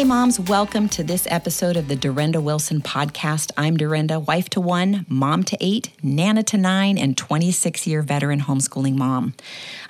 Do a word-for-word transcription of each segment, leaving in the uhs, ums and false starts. Hey moms, welcome to this episode of the Durenda Wilson podcast. I'm Durenda, wife to one, mom to eight, nana to nine, and twenty-six-year veteran homeschooling mom.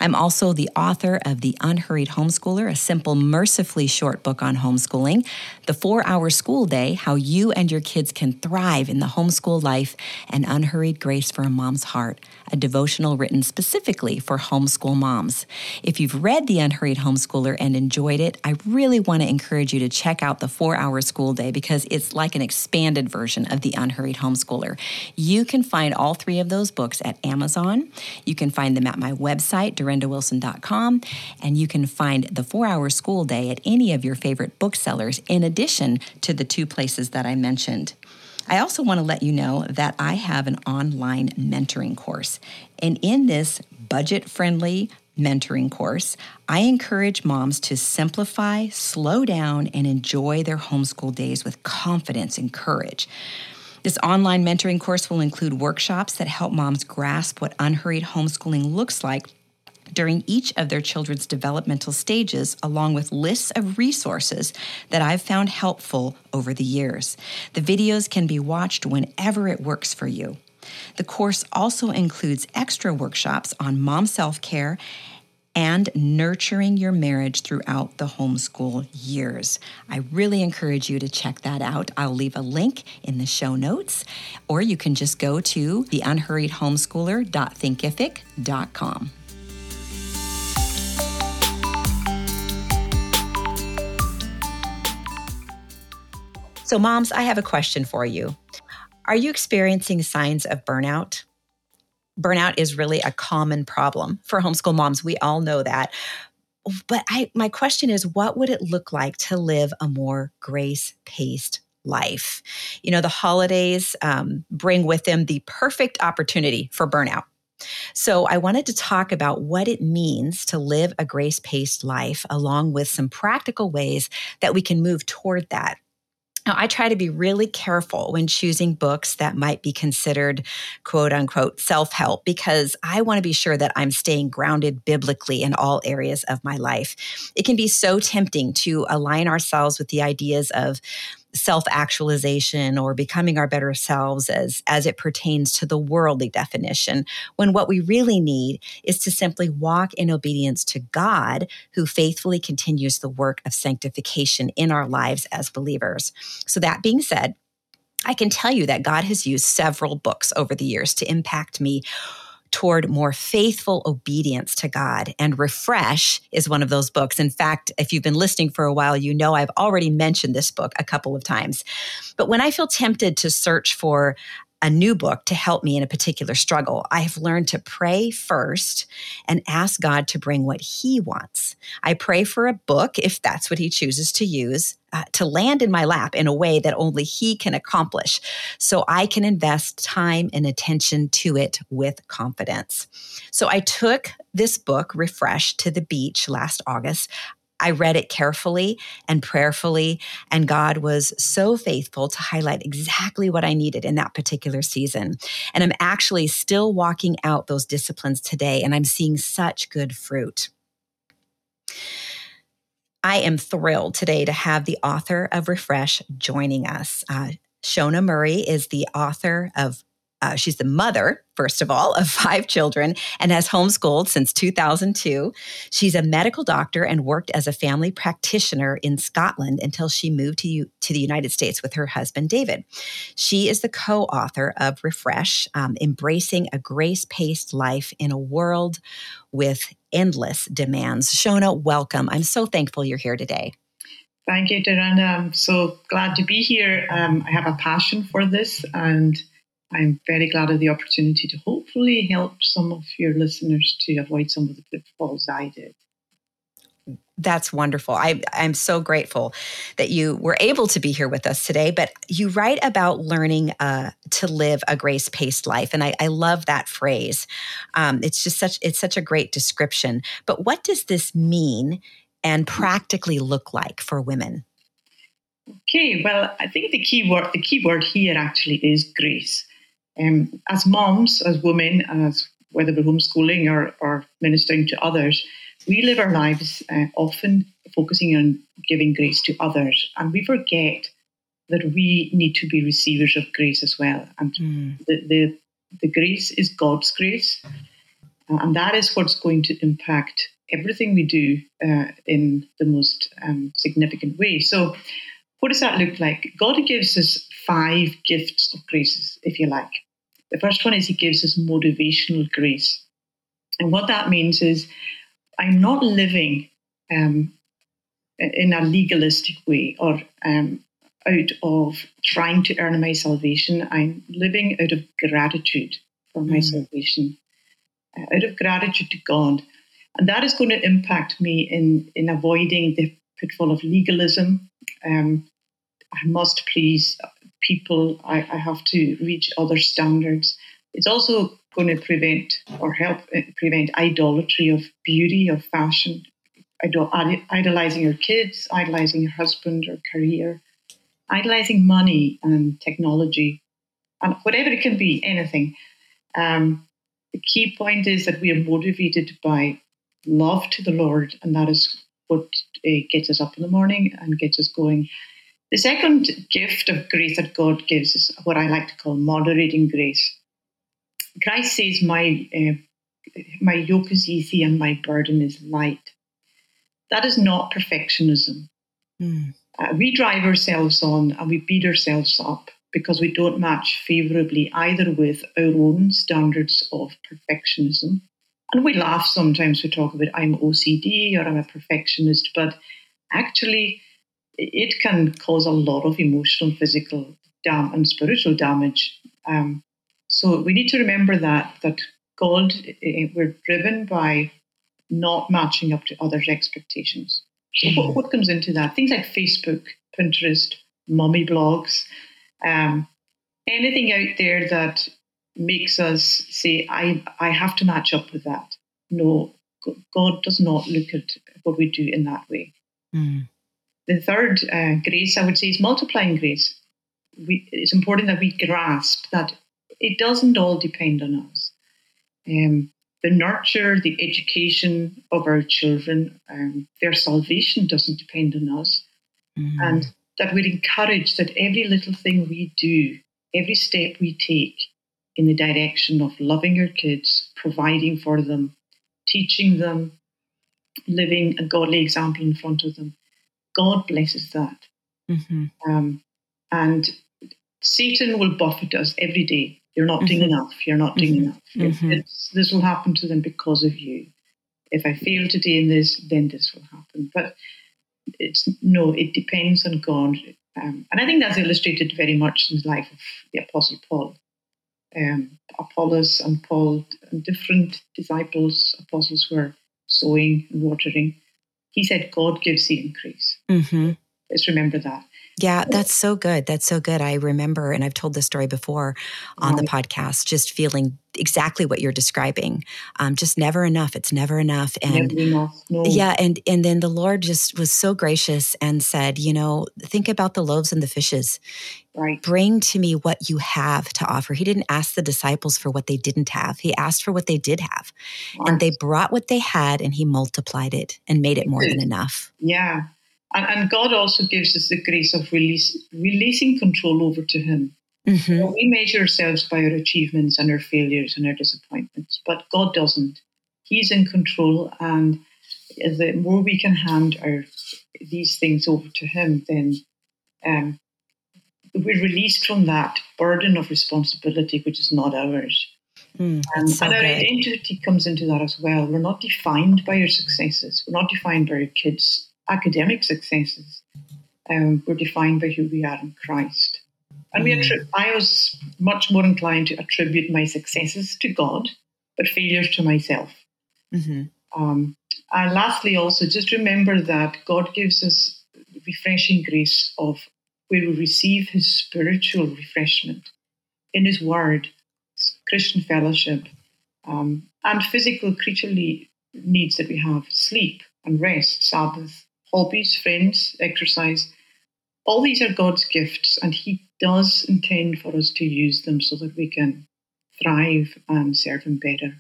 I'm also the author of The Unhurried Homeschooler, a simple, mercifully short book on homeschooling, The Four-Hour School Day, How You and Your Kids Can Thrive in the Homeschool Life, and Unhurried Grace for a Mom's Heart, a devotional written specifically for homeschool moms. If you've read The Unhurried Homeschooler and enjoyed it, I really want to encourage you to check out the four-hour school day because it's like an expanded version of the Unhurried Homeschooler. You can find all three of those books at Amazon. You can find them at my website, Durenda Wilson dot com, and you can find the four-hour school day at any of your favorite booksellers in addition to the two places that I mentioned. I also want to let you know that I have an online mentoring course, and in this budget-friendly mentoring course, I encourage moms to simplify, slow down, and enjoy their homeschool days with confidence and courage. This online mentoring course will include workshops that help moms grasp what unhurried homeschooling looks like during each of their children's developmental stages, along with lists of resources that I've found helpful over the years. The videos can be watched whenever it works for you. The course also includes extra workshops on mom self-care and nurturing your marriage throughout the homeschool years. I really encourage you to check that out. I'll leave a link in the show notes, or you can just go to the unhurried homeschooler dot thinkific dot com. So moms, I have a question for you. Are you experiencing signs of burnout? Burnout is really a common problem for homeschool moms. We all know that. But I, my question is, what would it look like to live a more grace-paced life? You know, the holidays um, bring with them the perfect opportunity for burnout. So I wanted to talk about what it means to live a grace-paced life, along with some practical ways that we can move toward that. Now, I try to be really careful when choosing books that might be considered, quote unquote, self-help, because I want to be sure that I'm staying grounded biblically in all areas of my life. It can be so tempting to align ourselves with the ideas of self-actualization or becoming our better selves as, as it pertains to the worldly definition, when what we really need is to simply walk in obedience to God, who faithfully continues the work of sanctification in our lives as believers. So that being said, I can tell you that God has used several books over the years to impact me toward more faithful obedience to God. And Refresh is one of those books. In fact, if you've been listening for a while, you know I've already mentioned this book a couple of times. But when I feel tempted to search for a new book to help me in a particular struggle, I have learned to pray first and ask God to bring what He wants. I pray for a book, if that's what He chooses to use, uh, to land in my lap in a way that only He can accomplish, so I can invest time and attention to it with confidence. So I took this book, Refresh, to the beach last August. I read it carefully and prayerfully, and God was so faithful to highlight exactly what I needed in that particular season. And I'm actually still walking out those disciplines today, and I'm seeing such good fruit. I am thrilled today to have the author of Refresh joining us. Uh, Shona Murray is the author of Uh, she's the mother, first of all, of five children and has homeschooled since two thousand two. She's a medical doctor and worked as a family practitioner in Scotland until she moved to, U- to the United States with her husband, David. She is the co-author of Refresh, um, Embracing a Grace-Paced Life in a World with Endless Demands. Shona, welcome. I'm so thankful you're here today. Thank you, Durenda. I'm so glad to be here. Um, I have a passion for this, and I'm very glad of the opportunity to hopefully help some of your listeners to avoid some of the pitfalls I did. That's wonderful. I, I'm so grateful that you were able to be here with us today, but you write about learning uh, to live a grace-paced life. And I, I love that phrase. Um, it's just such, it's such a great description. But what does this mean and practically look like for women? Okay, well, I think the key word, the key word here actually is grace. Um, as moms, as women, as whether we're homeschooling or, or ministering to others, We live our lives uh, often focusing on giving grace to others, and we forget that we need to be receivers of grace as well. And mm. the, the the grace is God's grace, uh, and that is what's going to impact everything we do uh, in the most um, significant way. So what does that look like? God gives us five gifts of graces, if you like. The first one is he gives us motivational grace. And what that means is I'm not living um, in a legalistic way or um, out of trying to earn my salvation. I'm living out of gratitude for my mm-hmm. salvation, uh, out of gratitude to God. And that is going to impact me in, in avoiding the pitfall of legalism. Um, I must please people. I, I have to reach other standards. It's also going to prevent or help prevent idolatry of beauty, of fashion, idol, idolizing your kids, idolizing your husband or career, idolizing money and technology, and whatever it can be, anything. Um, the key point is that we are motivated by love to the Lord, and that is what uh, gets us up in the morning and gets us going. The second gift of grace that God gives is what I like to call moderating grace. Christ says, my, uh, my yoke is easy and my burden is light. That is not perfectionism. Mm. Uh, we drive ourselves on and we beat ourselves up because we don't match favorably either with our own standards of perfectionism. And we laugh sometimes, we talk about I'm O C D or I'm a perfectionist, but actually it can cause a lot of emotional, physical dam- and spiritual damage. Um, so we need to remember that, that God, we're driven by not matching up to others' expectations. So what, what comes into that? Things like Facebook, Pinterest, mommy blogs, um, anything out there that makes us say, I I have to match up with that. No, God does not look at what we do in that way. Mm. The third uh, grace, I would say, is multiplying grace. We, it's important that we grasp that it doesn't all depend on us. Um, the nurture, the education of our children, um, their salvation doesn't depend on us. Mm. And that we're encouraged that every little thing we do, every step we take, in the direction of loving your kids, providing for them, teaching them, living a godly example in front of them. God blesses that. Mm-hmm. Um, and Satan will buffet us every day. You're not mm-hmm. doing enough. You're not mm-hmm. doing enough. Mm-hmm. It's, this will happen to them because of you. If I fail today in this, then this will happen. But it's no, it depends on God. Um, and I think that's illustrated very much in the life of the Apostle Paul. Um, Apollos and Paul and different disciples, apostles were sowing and watering. He said, God gives the increase. Mm-hmm. Let's remember that. Yeah, that's so good. That's so good. I remember, and I've told this story before on right. the podcast, just feeling exactly what you're describing. Um, just never enough. It's never enough. And never enough. No. Yeah. And, and then the Lord just was so gracious and said, you know, think about the loaves and the fishes. Right. Bring to me what you have to offer. He didn't ask the disciples for what they didn't have. He asked for what they did have. Right. And they brought what they had and he multiplied it and made it more than enough. Yeah. And, and God also gives us the grace of release, releasing control over to him. Mm-hmm. So we measure ourselves by our achievements and our failures and our disappointments, but God doesn't. He's in control, and the more we can hand our, these things over to him, then um, we're released from that burden of responsibility, which is not ours. Mm, um, so and our good. Identity comes into that as well. We're not defined by our successes. We're not defined by our kids' academic successes. Um, we're defined by who we are in Christ. And we attri- I was much more inclined to attribute my successes to God, but failures to myself. Mm-hmm. Um, and lastly, also, just remember that God gives us refreshing grace of where we receive his spiritual refreshment in his word, Christian fellowship, um, and physical creaturely needs that we have, sleep and rest, Sabbath, hobbies, friends, exercise. All these are God's gifts, and he does intend for us to use them so that we can thrive and serve him better.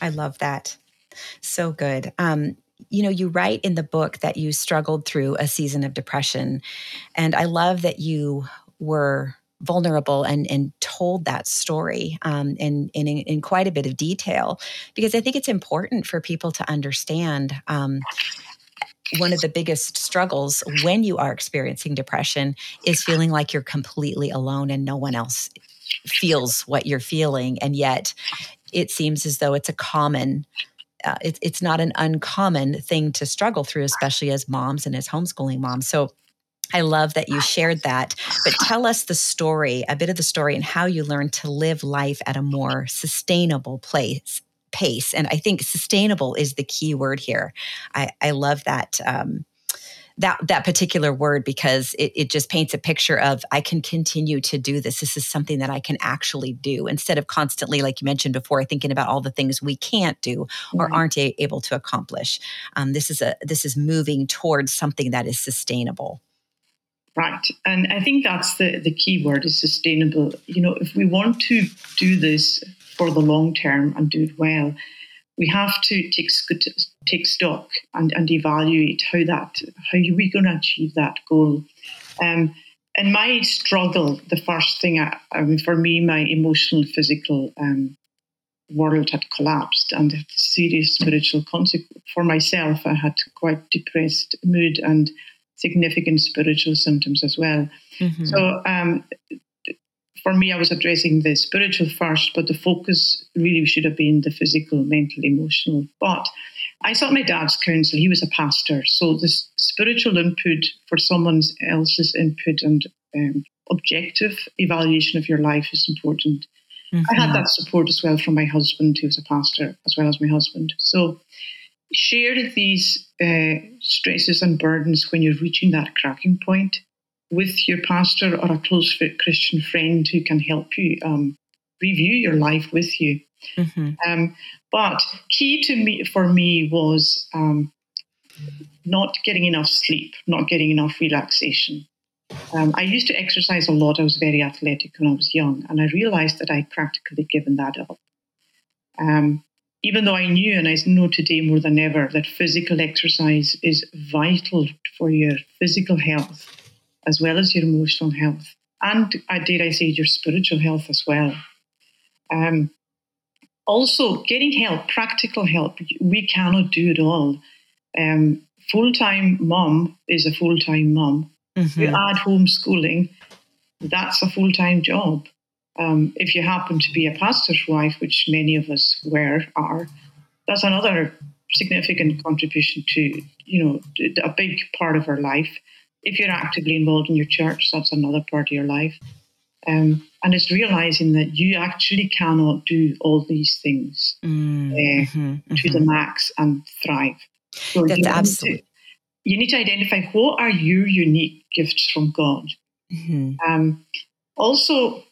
I love that. So good. Um, you know, you write in the book that you struggled through a season of depression, and I love that you were vulnerable and and told that story um, in, in in quite a bit of detail, because I think it's important for people to understand um, one of the biggest struggles when you are experiencing depression is feeling like you're completely alone and no one else feels what you're feeling, and yet it seems as though it's a common, uh, it, it's not an uncommon thing to struggle through, especially as moms and as homeschooling moms. So I love that you shared that, but tell us the story, a bit of the story, and how you learned to live life at a more sustainable place, pace. And I think sustainable is the key word here. I, I love that, um, that, that particular word, because it, it just paints a picture of, I can continue to do this. This is something that I can actually do, instead of constantly, like you mentioned before, thinking about all the things we can't do or mm-hmm. aren't a- able to accomplish. Um, this is a, this is moving towards something that is sustainable. Right. And I think that's the, the key word, is sustainable. You know, if we want to do this for the long term and do it well, we have to take, take stock and, and evaluate how that, how are we going to achieve that goal. Um, in my struggle, the first thing, I, I mean, for me, my emotional, physical um, world had collapsed, and had serious spiritual consequences. For myself, I had quite depressed mood and significant spiritual symptoms as well. Mm-hmm. So um, for me, I was addressing the spiritual first, but the focus really should have been the physical, mental, emotional. But I sought my dad's counsel. He was a pastor. So the spiritual input for someone else's input and um, objective evaluation of your life is important. Mm-hmm. I had that support as well from my husband, who was a pastor, as well as my husband. So share these uh, stresses and burdens when you're reaching that cracking point with your pastor or a close Christian friend who can help you um, review your life with you. Mm-hmm. Um, but key to me for me was um, not getting enough sleep, not getting enough relaxation. Um, I used to exercise a lot. I was very athletic when I was young, and I realized that I'd practically given that up. Um, Even though I knew, and I know today more than ever, that physical exercise is vital for your physical health, as well as your emotional health, and dare I say, your spiritual health as well. Um, also, getting help, practical help. We cannot do it all. Um, full-time mum is a full-time mum. Mm-hmm. You add homeschooling, that's a full-time job. Um, if you happen to be a pastor's wife, which many of us were, are, that's another significant contribution to, you know, a big part of our life. If you're actively involved in your church, that's another part of your life. Um, and it's realizing that you actually cannot do all these things mm, uh, mm-hmm, to mm-hmm. the max and thrive. So that's absolutely. You need to identify what are your unique gifts from God. Mm-hmm. Um, also,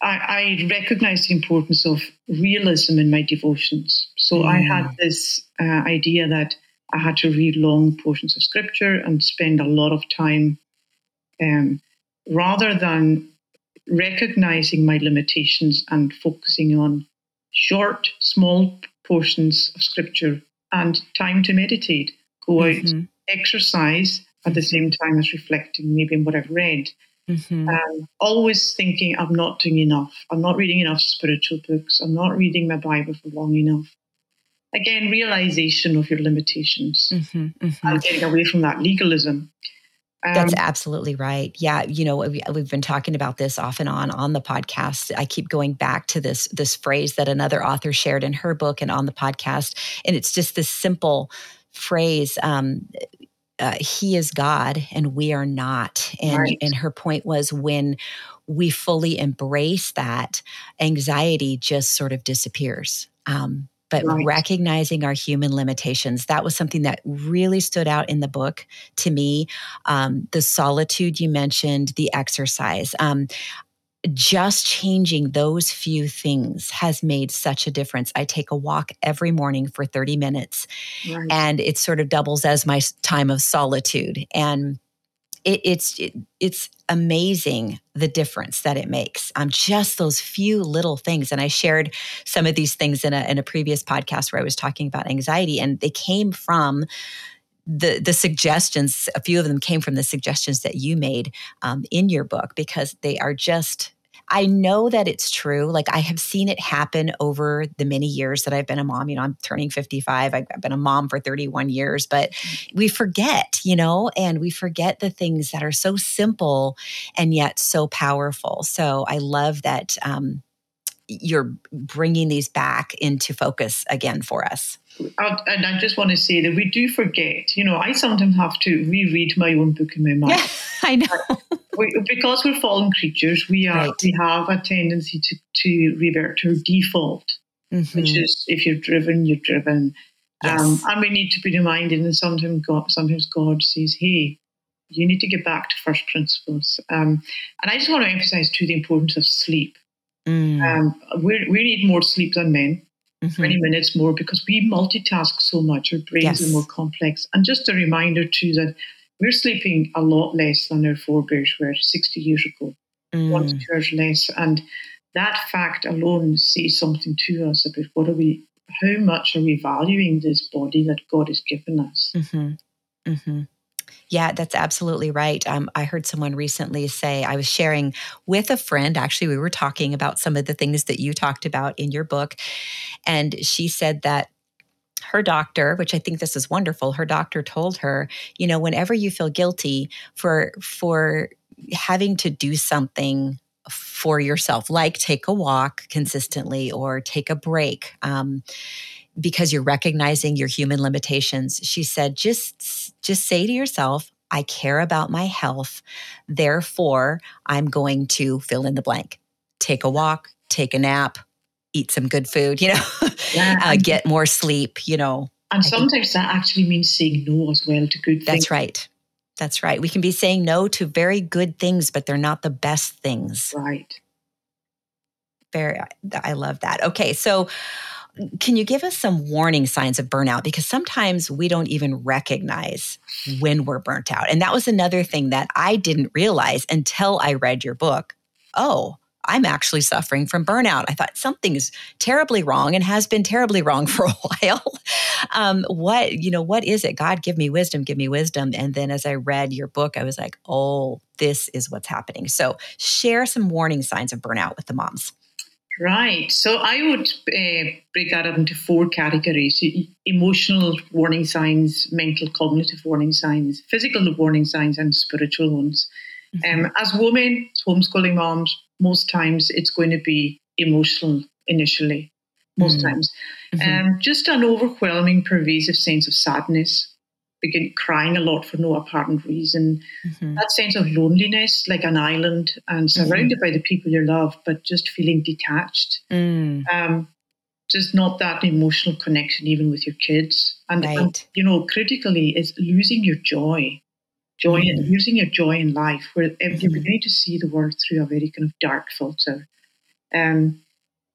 I, I recognized the importance of realism in my devotions. So mm. I had this uh, idea that I had to read long portions of scripture and spend a lot of time um, rather than recognizing my limitations and focusing on short, small portions of scripture and time to meditate, go mm-hmm. out, exercise at the same time as reflecting maybe on what I've read. Mm-hmm. Um, always thinking I'm not doing enough. I'm not reading enough spiritual books. I'm not reading my Bible for long enough. Again, realization of your limitations mm-hmm, mm-hmm. and getting away from that legalism. Um, That's absolutely right. Yeah. You know, we, we've been talking about this off and on on the podcast. I keep going back to this, this phrase that another author shared in her book and on the podcast. And it's just this simple phrase, um, Uh, he is God and we are not. And, right. and her point was, when we fully embrace that, anxiety just sort of disappears. Um, but right. recognizing our human limitations, that was something that really stood out in the book to me. Um, the solitude you mentioned, the exercise. Um, Just changing those few things has made such a difference. I take a walk every morning for thirty minutes, right. and it sort of doubles as my time of solitude. And it, it's it, it's amazing the difference that it makes. Um, just those few little things. And I shared some of these things in a in a previous podcast where I was talking about anxiety, and they came from the the suggestions. A few of them came from the suggestions that you made um, in your book, because they are just. I know that it's true. Like, I have seen it happen over the many years that I've been a mom. You know, I'm turning fifty-five. I've been a mom for thirty-one years, but we forget, you know, and we forget the things that are so simple and yet so powerful. So I love that um, you're bringing these back into focus again for us. And I just want to say that we do forget. You know, I sometimes have to reread my own book in my mind. Yeah, I know. we, because we're fallen creatures, we are right. we have a tendency to, to revert to default, mm-hmm. which is if you're driven, you're driven. Yes. Um, and we need to be reminded, and sometimes God, sometimes God says, hey, you need to get back to first principles. Um, and I just want to emphasize, too, the importance of sleep. Mm. Um, we we need more sleep than men. twenty minutes more, because we multitask so much. Our brains yes. are more complex. And just a reminder too that we're sleeping a lot less than our forebears were sixty years ago, mm. one to two hours less. And that fact alone says something to us about what are we, how much are we valuing this body that God has given us. Mm-hmm. Mm-hmm. Yeah, that's absolutely right. Um, I heard someone recently say, I was sharing with a friend, actually, we were talking about some of the things that you talked about in your book. And she said that her doctor, which I think this is wonderful, her doctor told her, you know, whenever you feel guilty for, for having to do something for yourself, like take a walk consistently or take a break, um, because you're recognizing your human limitations, she said, just, just say to yourself, I care about my health, therefore I'm going to fill in the blank, take a walk, take a nap, eat some good food, you know, yeah. uh, get more sleep, you know. And I sometimes think that actually means saying no as well to good things. That's right. That's right. We can be saying no to very good things, but they're not the best things. Right. Very, I love that. Okay, so can you give us some warning signs of burnout? Because sometimes we don't even recognize when we're burnt out. And that was another thing that I didn't realize until I read your book. Oh, I'm actually suffering from burnout. I thought something's terribly wrong and has been terribly wrong for a while. um, what, you know, what is it? God, give me wisdom, give me wisdom. And then as I read your book, I was like, oh, this is what's happening. So share some warning signs of burnout with the moms. Right. So I would uh, break that up into four categories: emotional warning signs, mental cognitive warning signs, physical warning signs, and spiritual ones. Mm-hmm. Um, as women, as homeschooling moms, most times it's going to be emotional initially, most mm-hmm. times. Mm-hmm. Um, just an overwhelming, pervasive sense of sadness. Begin crying a lot for no apparent reason. Mm-hmm. That sense of loneliness, like an island and surrounded mm-hmm. by the people you love, but just feeling detached. Mm. Um, just not that emotional connection even with your kids. And, right. and you know, critically, is losing your joy, joy mm. and losing your joy in life, where mm-hmm. you're beginning to see the world through a very kind of dark filter. Um,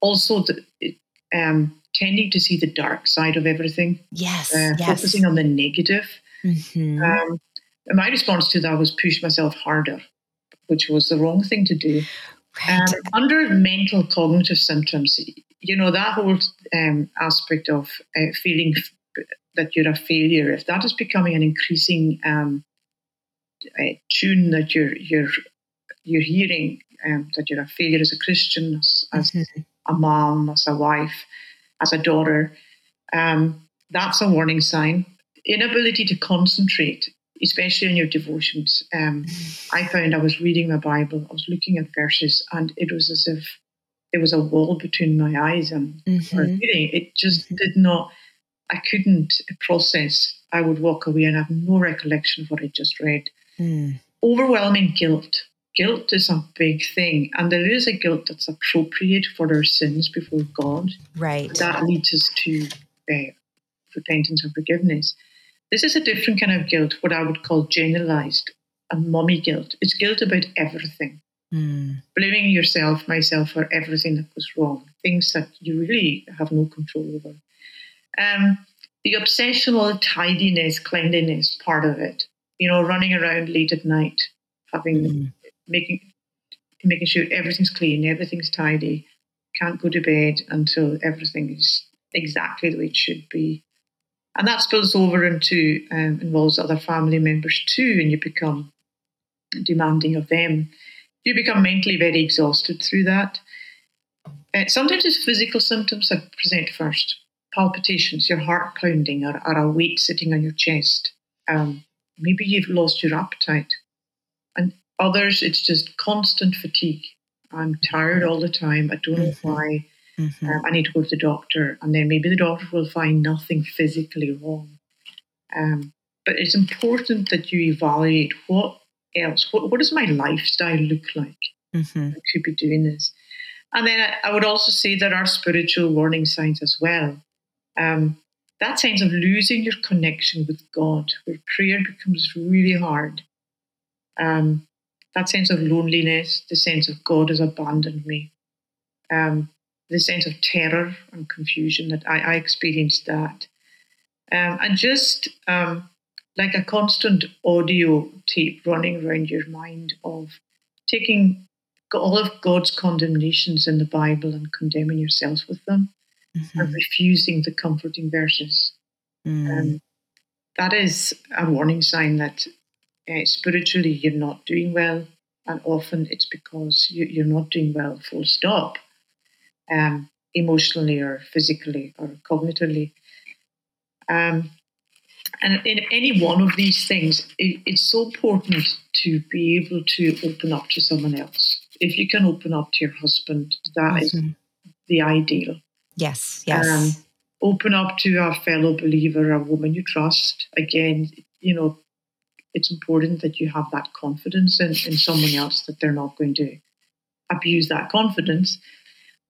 also, the, um, tending to see the dark side of everything. Yes, uh, yes. Focusing on the negative. Mm-hmm. Um, and my response to that was push myself harder, which was the wrong thing to do. Right. Um, under mental cognitive symptoms, you know, that whole um, aspect of uh, feeling f- that you're a failure, if that is becoming an increasing um, uh, tune that you're, you're, you're hearing, um, that you're a failure as a Christian, as, mm-hmm. as a mom, as a wife, as a daughter, um, that's a warning sign. Inability to concentrate, especially on your devotions. Um, I found I was reading my Bible, I was looking at verses, and it was as if there was a wall between my eyes and mm-hmm. reading. It just mm-hmm. did not, I couldn't process. I would walk away and have no recollection of what I just read. Mm. Overwhelming guilt. Guilt is a big thing, and there is a guilt that's appropriate for our sins before God. Right. That leads us to uh, repentance and forgiveness. This is a different kind of guilt, what I would call generalized and mommy guilt. It's guilt about everything. Mm. Blaming yourself, myself, for everything that goes wrong, things that you really have no control over. Um, the obsessional tidiness, cleanliness part of it. you know, running around late at night, having mm. making making sure everything's clean, everything's tidy, can't go to bed until everything is exactly the way it should be. And that spills over into, um, involves other family members too, and you become demanding of them. You become mentally very exhausted through that. Uh, sometimes it's physical symptoms that present first. Palpitations, your heart pounding, or, or a weight sitting on your chest. Um, maybe you've lost your appetite. And others, it's just constant fatigue. I'm tired all the time. I don't know why. Mm-hmm. Um, I need to go to the doctor, and then maybe the doctor will find nothing physically wrong. Um, but it's important that you evaluate what else, what, what does my lifestyle look like? Mm-hmm. I could be doing this. And then I, I would also say there are spiritual warning signs as well. Um, that sense of losing your connection with God, where prayer becomes really hard. Um, that sense of loneliness, the sense of God has abandoned me. Um, the sense of terror and confusion that I, I experienced that. Um, and just um, like a constant audio tape running around your mind of taking all of God's condemnations in the Bible and condemning yourself with them, mm-hmm. and refusing the comforting verses. Mm. Um, that is a warning sign that uh, spiritually you're not doing well, and often it's because you, you're not doing well, full stop. Um, emotionally or physically or cognitively. Um, and in any one of these things, it, it's so important to be able to open up to someone else. If you can open up to your husband, that mm-hmm. is the ideal. Yes, yes. Um, open up to a fellow believer, a woman you trust. Again, you know, it's important that you have that confidence in, in someone else that they're not going to abuse that confidence.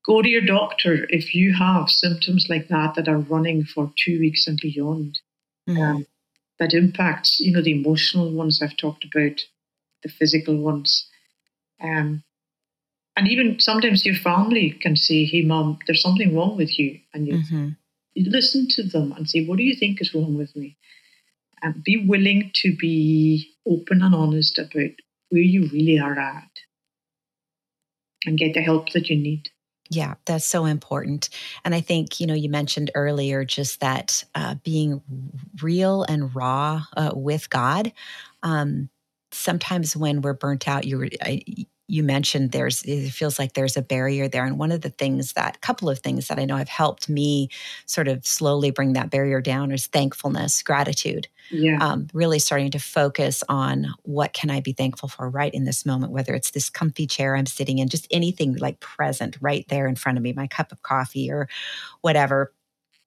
Go to your doctor if you have symptoms like that that are running for two weeks and beyond. Mm. Um, that impacts, you know, the emotional ones I've talked about, the physical ones. Um, and even sometimes your family can say, hey, Mom, there's something wrong with you. And you, mm-hmm. you listen to them and say, what do you think is wrong with me? And be willing to be open and honest about where you really are at and get the help that you need. Yeah, that's so important. And I think, you know, you mentioned earlier just that uh, being real and raw uh, with God. Um, sometimes when we're burnt out, you I, you mentioned there's, it feels like there's a barrier there. And one of the things that, couple of things that I know have helped me sort of slowly bring that barrier down is thankfulness, gratitude. Yeah. Um, really starting to focus on what can I be thankful for right in this moment, whether it's this comfy chair I'm sitting in, just anything like present right there in front of me, my cup of coffee or whatever.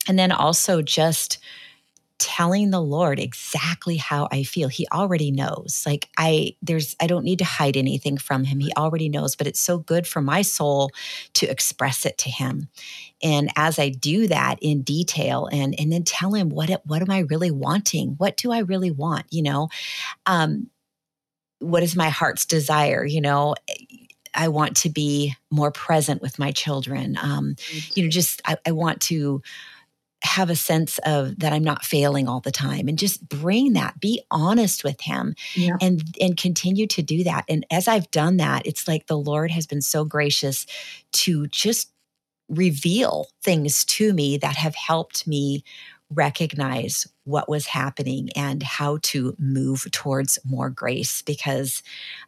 And then also just telling the Lord exactly how I feel. He already knows. Like I, there's, I don't need to hide anything from him. He already knows, but it's so good for my soul to express it to him. And as I do that in detail and, and then tell him what, it, what am I really wanting? What do I really want? You know, um, what is my heart's desire? You know, I want to be more present with my children. Um, you know, just, I, I want to have a sense of that I'm not failing all the time, and just bring that, be honest with him, yeah. and, and continue to do that. And as I've done that, it's like the Lord has been so gracious to just reveal things to me that have helped me recognize what was happening and how to move towards more grace. Because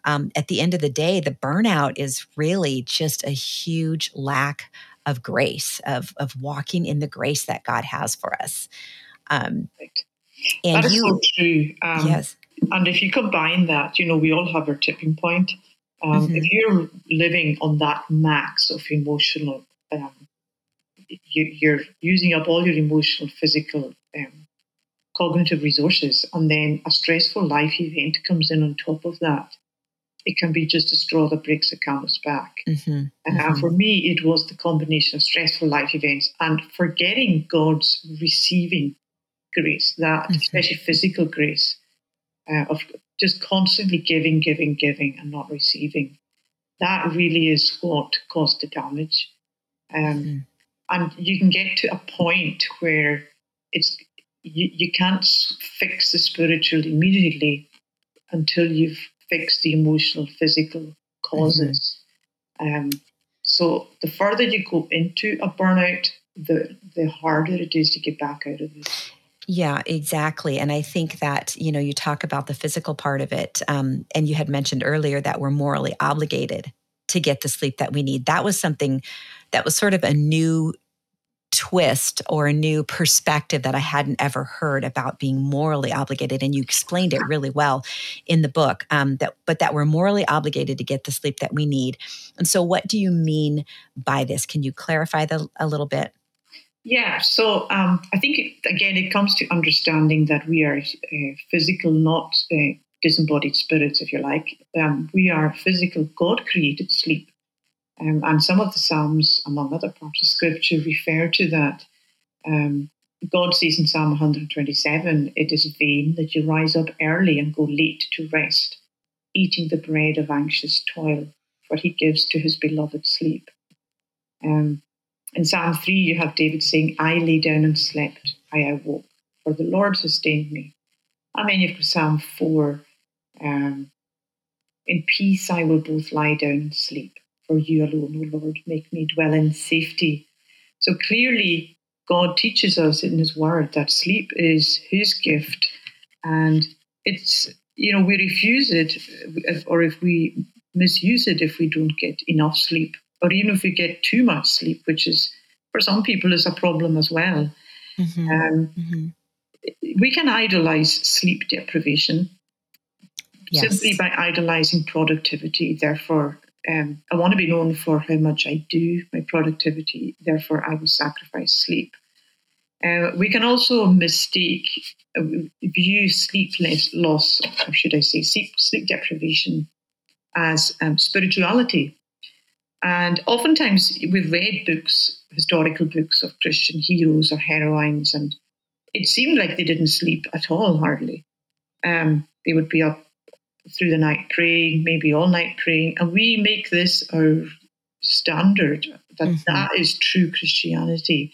um, at the end of the day, the burnout is really just a huge lack of grace, of of walking in the grace that God has for us. Um, right. And that is you, so true. Um, yes. And if you combine that, you know, we all have our tipping point. Um, mm-hmm. If you're living on that max of emotional, um, you, you're using up all your emotional, physical, um, cognitive resources, and then a stressful life event comes in on top of that. It can be just a straw that breaks a camel's back. Mm-hmm, and mm-hmm. for me, it was the combination of stressful life events and forgetting God's receiving grace, that mm-hmm. especially physical grace, uh, of just constantly giving, giving, giving and not receiving. That really is what caused the damage. Um, mm-hmm. And you can get to a point where it's you, you can't fix the spiritual immediately, until you've fixed the emotional, physical causes. Mm-hmm. Um, so the further you go into a burnout, the the harder it is to get back out of it. Yeah, exactly. And I think that, you know, you talk about the physical part of it, um, and you had mentioned earlier that we're morally obligated to get the sleep that we need. That was something that was sort of a new twist or a new perspective that I hadn't ever heard about being morally obligated. And you explained it really well in the book, um, that, but that we're morally obligated to get the sleep that we need. And so what do you mean by this? Can you clarify that a little bit? Yeah. So um, I think, it, again, it comes to understanding that we are uh, physical, not uh, disembodied spirits, if you like. Um, we are physical, God-created sleep. Um, and some of the Psalms, among other parts of Scripture, refer to that. Um, God says in Psalm one twenty-seven, "It is vain that you rise up early and go late to rest, eating the bread of anxious toil, for he gives to his beloved sleep." Um, in Psalm three, you have David saying, "I lay down and slept, I awoke, for the Lord sustained me." And then you've got Psalm four, um, "In peace I will both lie down and sleep. For you alone, O Lord, make me dwell in safety." So clearly, God teaches us in his word that sleep is his gift. And it's, you know, we refuse it, if, or if we misuse it, if we don't get enough sleep, or even if we get too much sleep, which is, for some people, is a problem as well. Mm-hmm. Um, mm-hmm. We can idolize sleep deprivation yes. simply by idolizing productivity, therefore, Um, I want to be known for how much I do, my productivity, therefore I will sacrifice sleep. Uh, we can also mistake, uh, view sleepless loss, or should I say sleep, sleep deprivation, as um, spirituality. And oftentimes we've read books, historical books of Christian heroes or heroines, and it seemed like they didn't sleep at all, hardly. Um, they would be up through the night praying, maybe all night praying. And we make this our standard, that mm-hmm. that is true Christianity.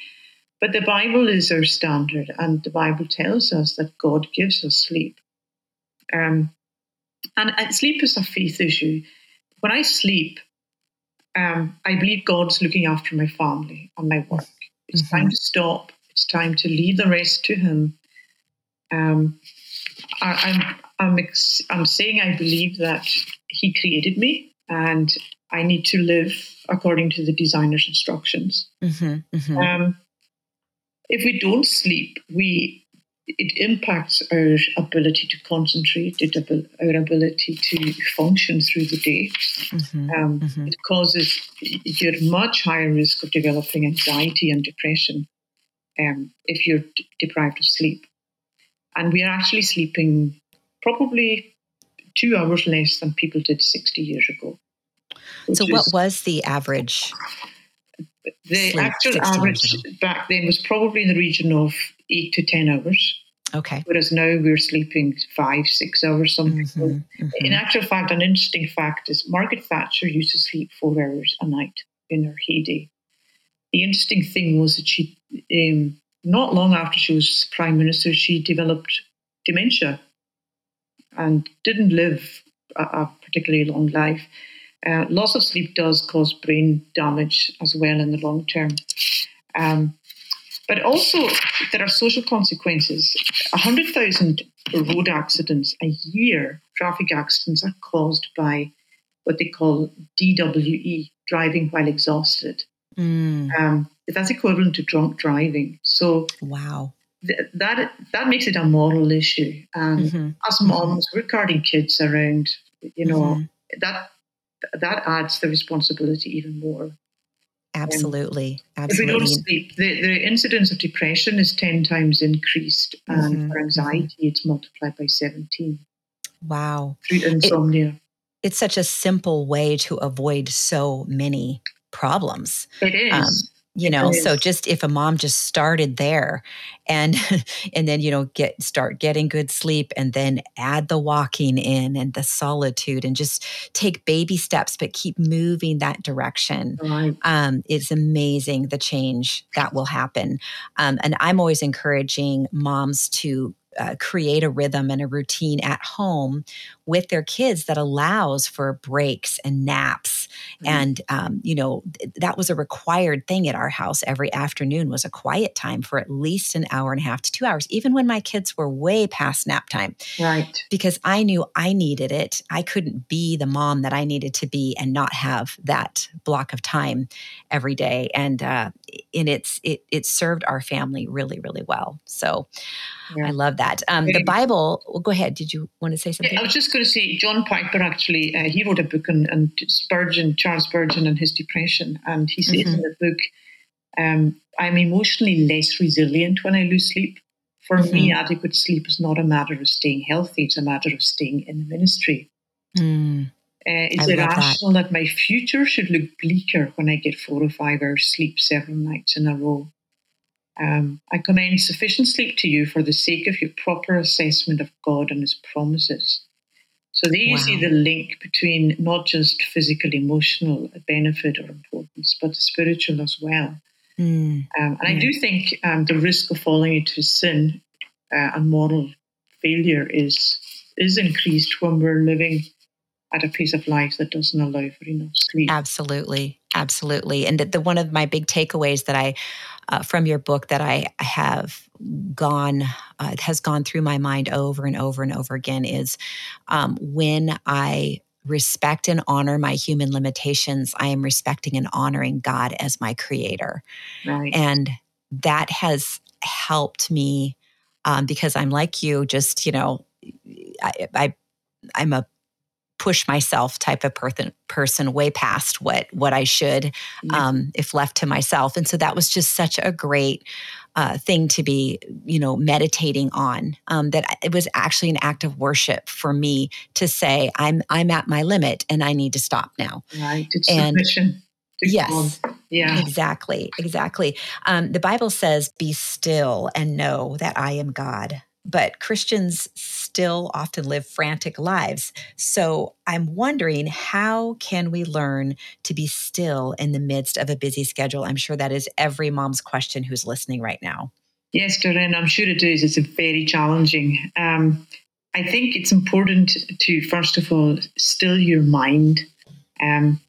But the Bible is our standard, and the Bible tells us that God gives us sleep. Um, and, and sleep is a faith issue. When I sleep, um, I believe God's looking after my family and my work. It's mm-hmm. time to stop. It's time to leave the rest to him. Um, I, I'm... I'm ex- I'm saying I believe that he created me and I need to live according to the designer's instructions. Mm-hmm, mm-hmm. Um, if we don't sleep, we it impacts our ability to concentrate, our ability to function through the day. Mm-hmm, um, mm-hmm. It causes you're much higher risk of developing anxiety and depression um, if you're d- deprived of sleep. And we are actually sleeping probably two hours less than people did sixty years ago. So what is, was the average? The actual average back then was probably in the region of eight to ten hours. Okay. Whereas now we're sleeping five, six hours. Some mm-hmm, people. Mm-hmm. In actual fact, an interesting fact is Margaret Thatcher used to sleep four hours a night in her heyday. The interesting thing was that she, um, not long after she was Prime Minister, she developed dementia and didn't live a, a particularly long life. Uh, loss of sleep does cause brain damage as well in the long term. Um, but also, there are social consequences. one hundred thousand road accidents a year, traffic accidents, are caused by what they call D W E, driving while exhausted. Mm. Um, that's equivalent to drunk driving. So wow. That that makes it a moral issue. Um, mm-hmm. As moms, we're carting kids around. You know mm-hmm. that that adds the responsibility even more. Absolutely, um, absolutely. If we don't sleep, the, the incidence of depression is ten times increased, mm-hmm. and for anxiety, it's multiplied by seventeen. Wow! Through insomnia, it, it's such a simple way to avoid so many problems. It is. Um, You know, so just if a mom just started there and and then, you know, get start getting good sleep and then add the walking in and the solitude and just take baby steps, but keep moving that direction. Right. Um, it's amazing the change that will happen. Um, and I'm always encouraging moms to uh, create a rhythm and a routine at home with their kids that allows for breaks and naps. Mm-hmm. And, um, you know, th- that was a required thing at our house. Every afternoon was a quiet time for at least an hour and a half to two hours, even when my kids were way past nap time. Right. Because I knew I needed it. I couldn't be the mom that I needed to be and not have that block of time every day. And, uh, and it's, it, it served our family really, really well. So yeah. I love that. Um, the Bible, well, go ahead. Did you want to say something? I was just going to say, John Piper, actually, uh, he wrote a book on, on Spurgeon, Charles Spurgeon and his depression. And he says mm-hmm. in the book, um, I'm emotionally less resilient when I lose sleep. For mm-hmm. me, adequate sleep is not a matter of staying healthy. It's a matter of staying in the ministry. Mm. Uh, it's irrational that. that my future should look bleaker when I get four or five hours sleep several nights in a row. Um, I commend sufficient sleep to you for the sake of your proper assessment of God and his promises. So there you wow. see the link between not just physical, emotional benefit or importance, but spiritual as well. Mm. Um, and mm. I do think um, the risk of falling into sin uh, and moral failure is is increased when we're living at a pace of life that doesn't allow for enough sleep. Absolutely. Absolutely. And the, the one of my big takeaways that I, uh, from your book that I have gone, uh, has gone through my mind over and over and over again is um, when I respect and honor my human limitations, I am respecting and honoring God as my creator. Right. And that has helped me um, because I'm like you, just, you know, I, I I'm a push myself type of person, person way past what, what I should, um, if left to myself. And so that was just such a great uh, thing to be, you know, meditating on, um, that it was actually an act of worship for me to say, I'm, I'm at my limit and I need to stop now. Right. It's submission. Yes. Yeah. Exactly. Exactly. Um, the Bible says, be still and know that I am God. But Christians still often live frantic lives. So I'm wondering, how can we learn to be still in the midst of a busy schedule? I'm sure that is every mom's question who's listening right now. Yes, Doreen, I'm sure it is. It's very challenging. Um, I think it's important to, first of all, still your mind. Um,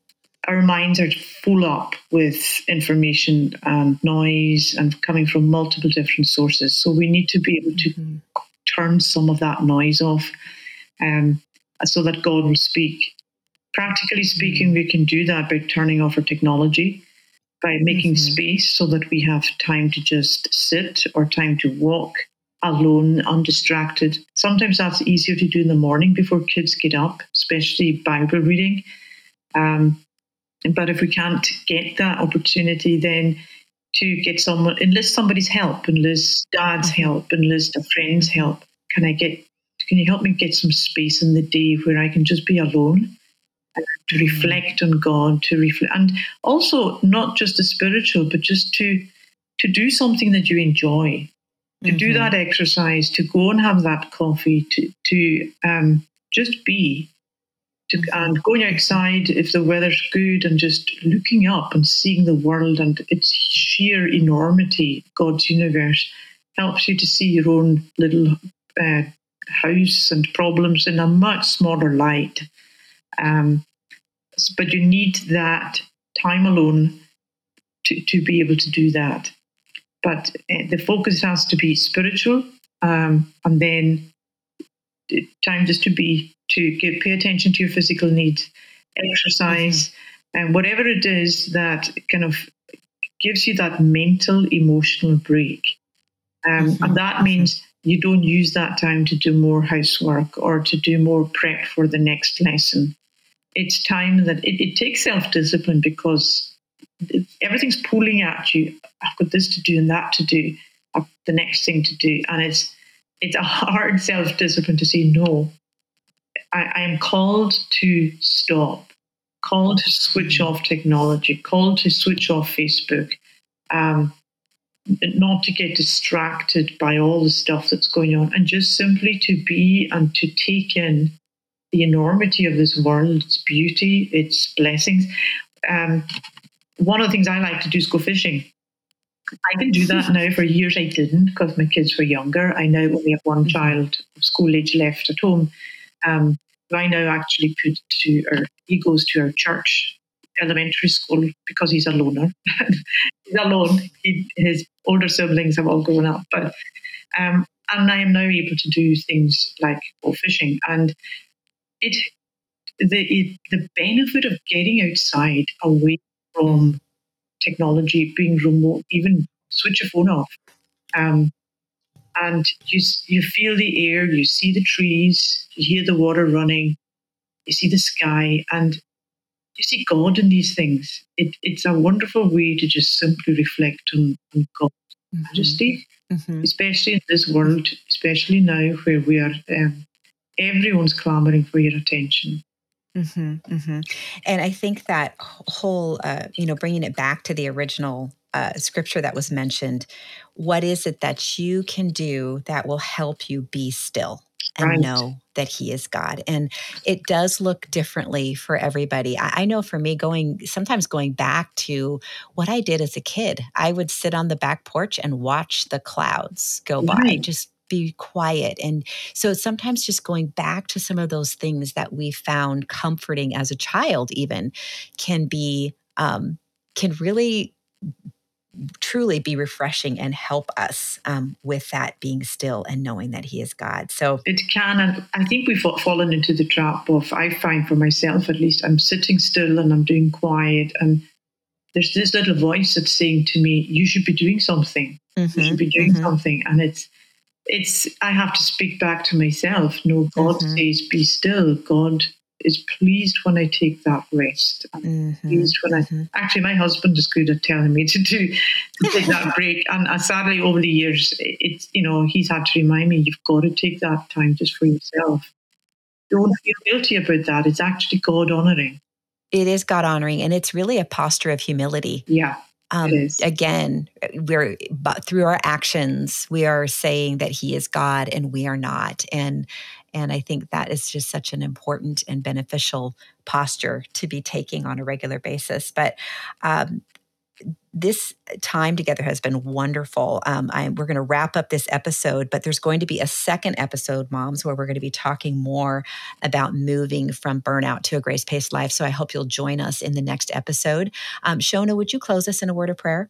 our minds are full up with information and noise and coming from multiple different sources. So we need to be able to mm-hmm. turn some of that noise off um, so that God will speak. Practically speaking, we can do that by turning off our technology, by making mm-hmm. space so that we have time to just sit or time to walk alone, undistracted. Sometimes that's easier to do in the morning before kids get up, especially Bible reading. Um, But if we can't get that opportunity, then to get someone, enlist somebody's help, enlist dad's help, enlist a friend's help. Can I get, can you help me get some space in the day where I can just be alone and to reflect on God, to reflect, and also not just the spiritual, but just to, to do something that you enjoy, to mm-hmm. do that exercise, to go and have that coffee, to, to um, just be. To, and going outside if the weather's good and just looking up and seeing the world and its sheer enormity, God's universe, helps you to see your own little uh, house and problems in a much smaller light. Um, but you need that time alone to, to be able to do that. But uh, the focus has to be spiritual um, and then time just to be to give, pay attention to your physical needs, exercise, mm-hmm. and whatever it is that kind of gives you that mental, emotional break. Um, mm-hmm. And that means you don't use that time to do more housework or to do more prep for the next lesson. It's time that it, it takes self-discipline because everything's pulling at you. I've got this to do and that to do, the next thing to do. And it's it's a hard self-discipline to say no. I, I am called to stop, called to switch off technology, called to switch off Facebook, um, not to get distracted by all the stuff that's going on, and just simply to be and to take in the enormity of this world, its beauty, its blessings. Um, one of the things I like to do is go fishing. I can do that now. For years I didn't, because my kids were younger. I now only have one child of school age left at home. Um, I now actually put to our, he goes to our church elementary school because he's a loner. He's alone. He, his older siblings have all grown up. But um, and I am now able to do things like go fishing. And it the it, the benefit of getting outside away from technology, being remote, even switch your phone off. Um, and you you feel the air, you see the trees, you hear the water running, you see the sky, and you see God in these things. It, it's a wonderful way to just simply reflect on, on God's mm-hmm. majesty, mm-hmm. especially in this world, especially now where we are, um, everyone's clamoring for your attention. Mm-hmm, mm-hmm. And I think that whole, uh, you know, bringing it back to the original uh, scripture that was mentioned, what is it that you can do that will help you be still? And right. know that He is God. And it does look differently for everybody. I, I know for me, going sometimes going back to what I did as a kid, I would sit on the back porch and watch the clouds go by, right. just be quiet. And so sometimes just going back to some of those things that we found comforting as a child even can be, um, can really truly be refreshing and help us um, with that being still and knowing that He is God. So it can, and I think we've fallen into the trap of, I find for myself at least, I'm sitting still and I'm doing quiet, and there's this little voice that's saying to me, you should be doing something, mm-hmm, you should be doing mm-hmm. something. And it's, it's, I have to speak back to myself, no, God mm-hmm. says, be still. God is pleased when I take that rest. Mm-hmm. Pleased when I mm-hmm. actually, my husband is good at telling me to do to take that break. And uh, sadly, over the years, it's you know he's had to remind me, you've got to take that time just for yourself. Don't feel guilty about that. It's actually God honoring. It is God honoring, and it's really a posture of humility. Yeah. Um, again, we're but through our actions, we are saying that He is God and we are not. And and I think that is just such an important and beneficial posture to be taking on a regular basis. But um, this time together has been wonderful. Um, I, we're going to wrap up this episode, but there's going to be a second episode, moms, where we're going to be talking more about moving from burnout to a grace-paced life. So I hope you'll join us in the next episode. Um, Shona, would you close us in a word of prayer?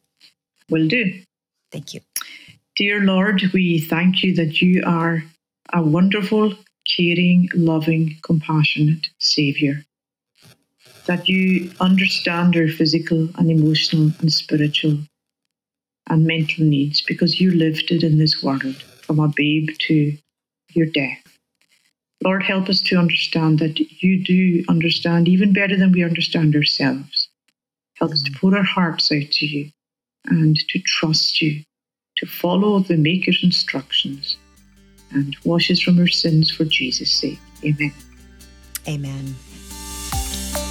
Will do. Thank you. Dear Lord, we thank you that you are a wonderful, caring, loving, compassionate Savior, that you understand our physical and emotional and spiritual and mental needs, because you lived it in this world from a babe to your death. Lord, help us to understand that you do understand even better than we understand ourselves. Help us to pour our hearts out to you and to trust you, to follow the Maker's instructions, and wash us from our sins for Jesus' sake. Amen. Amen.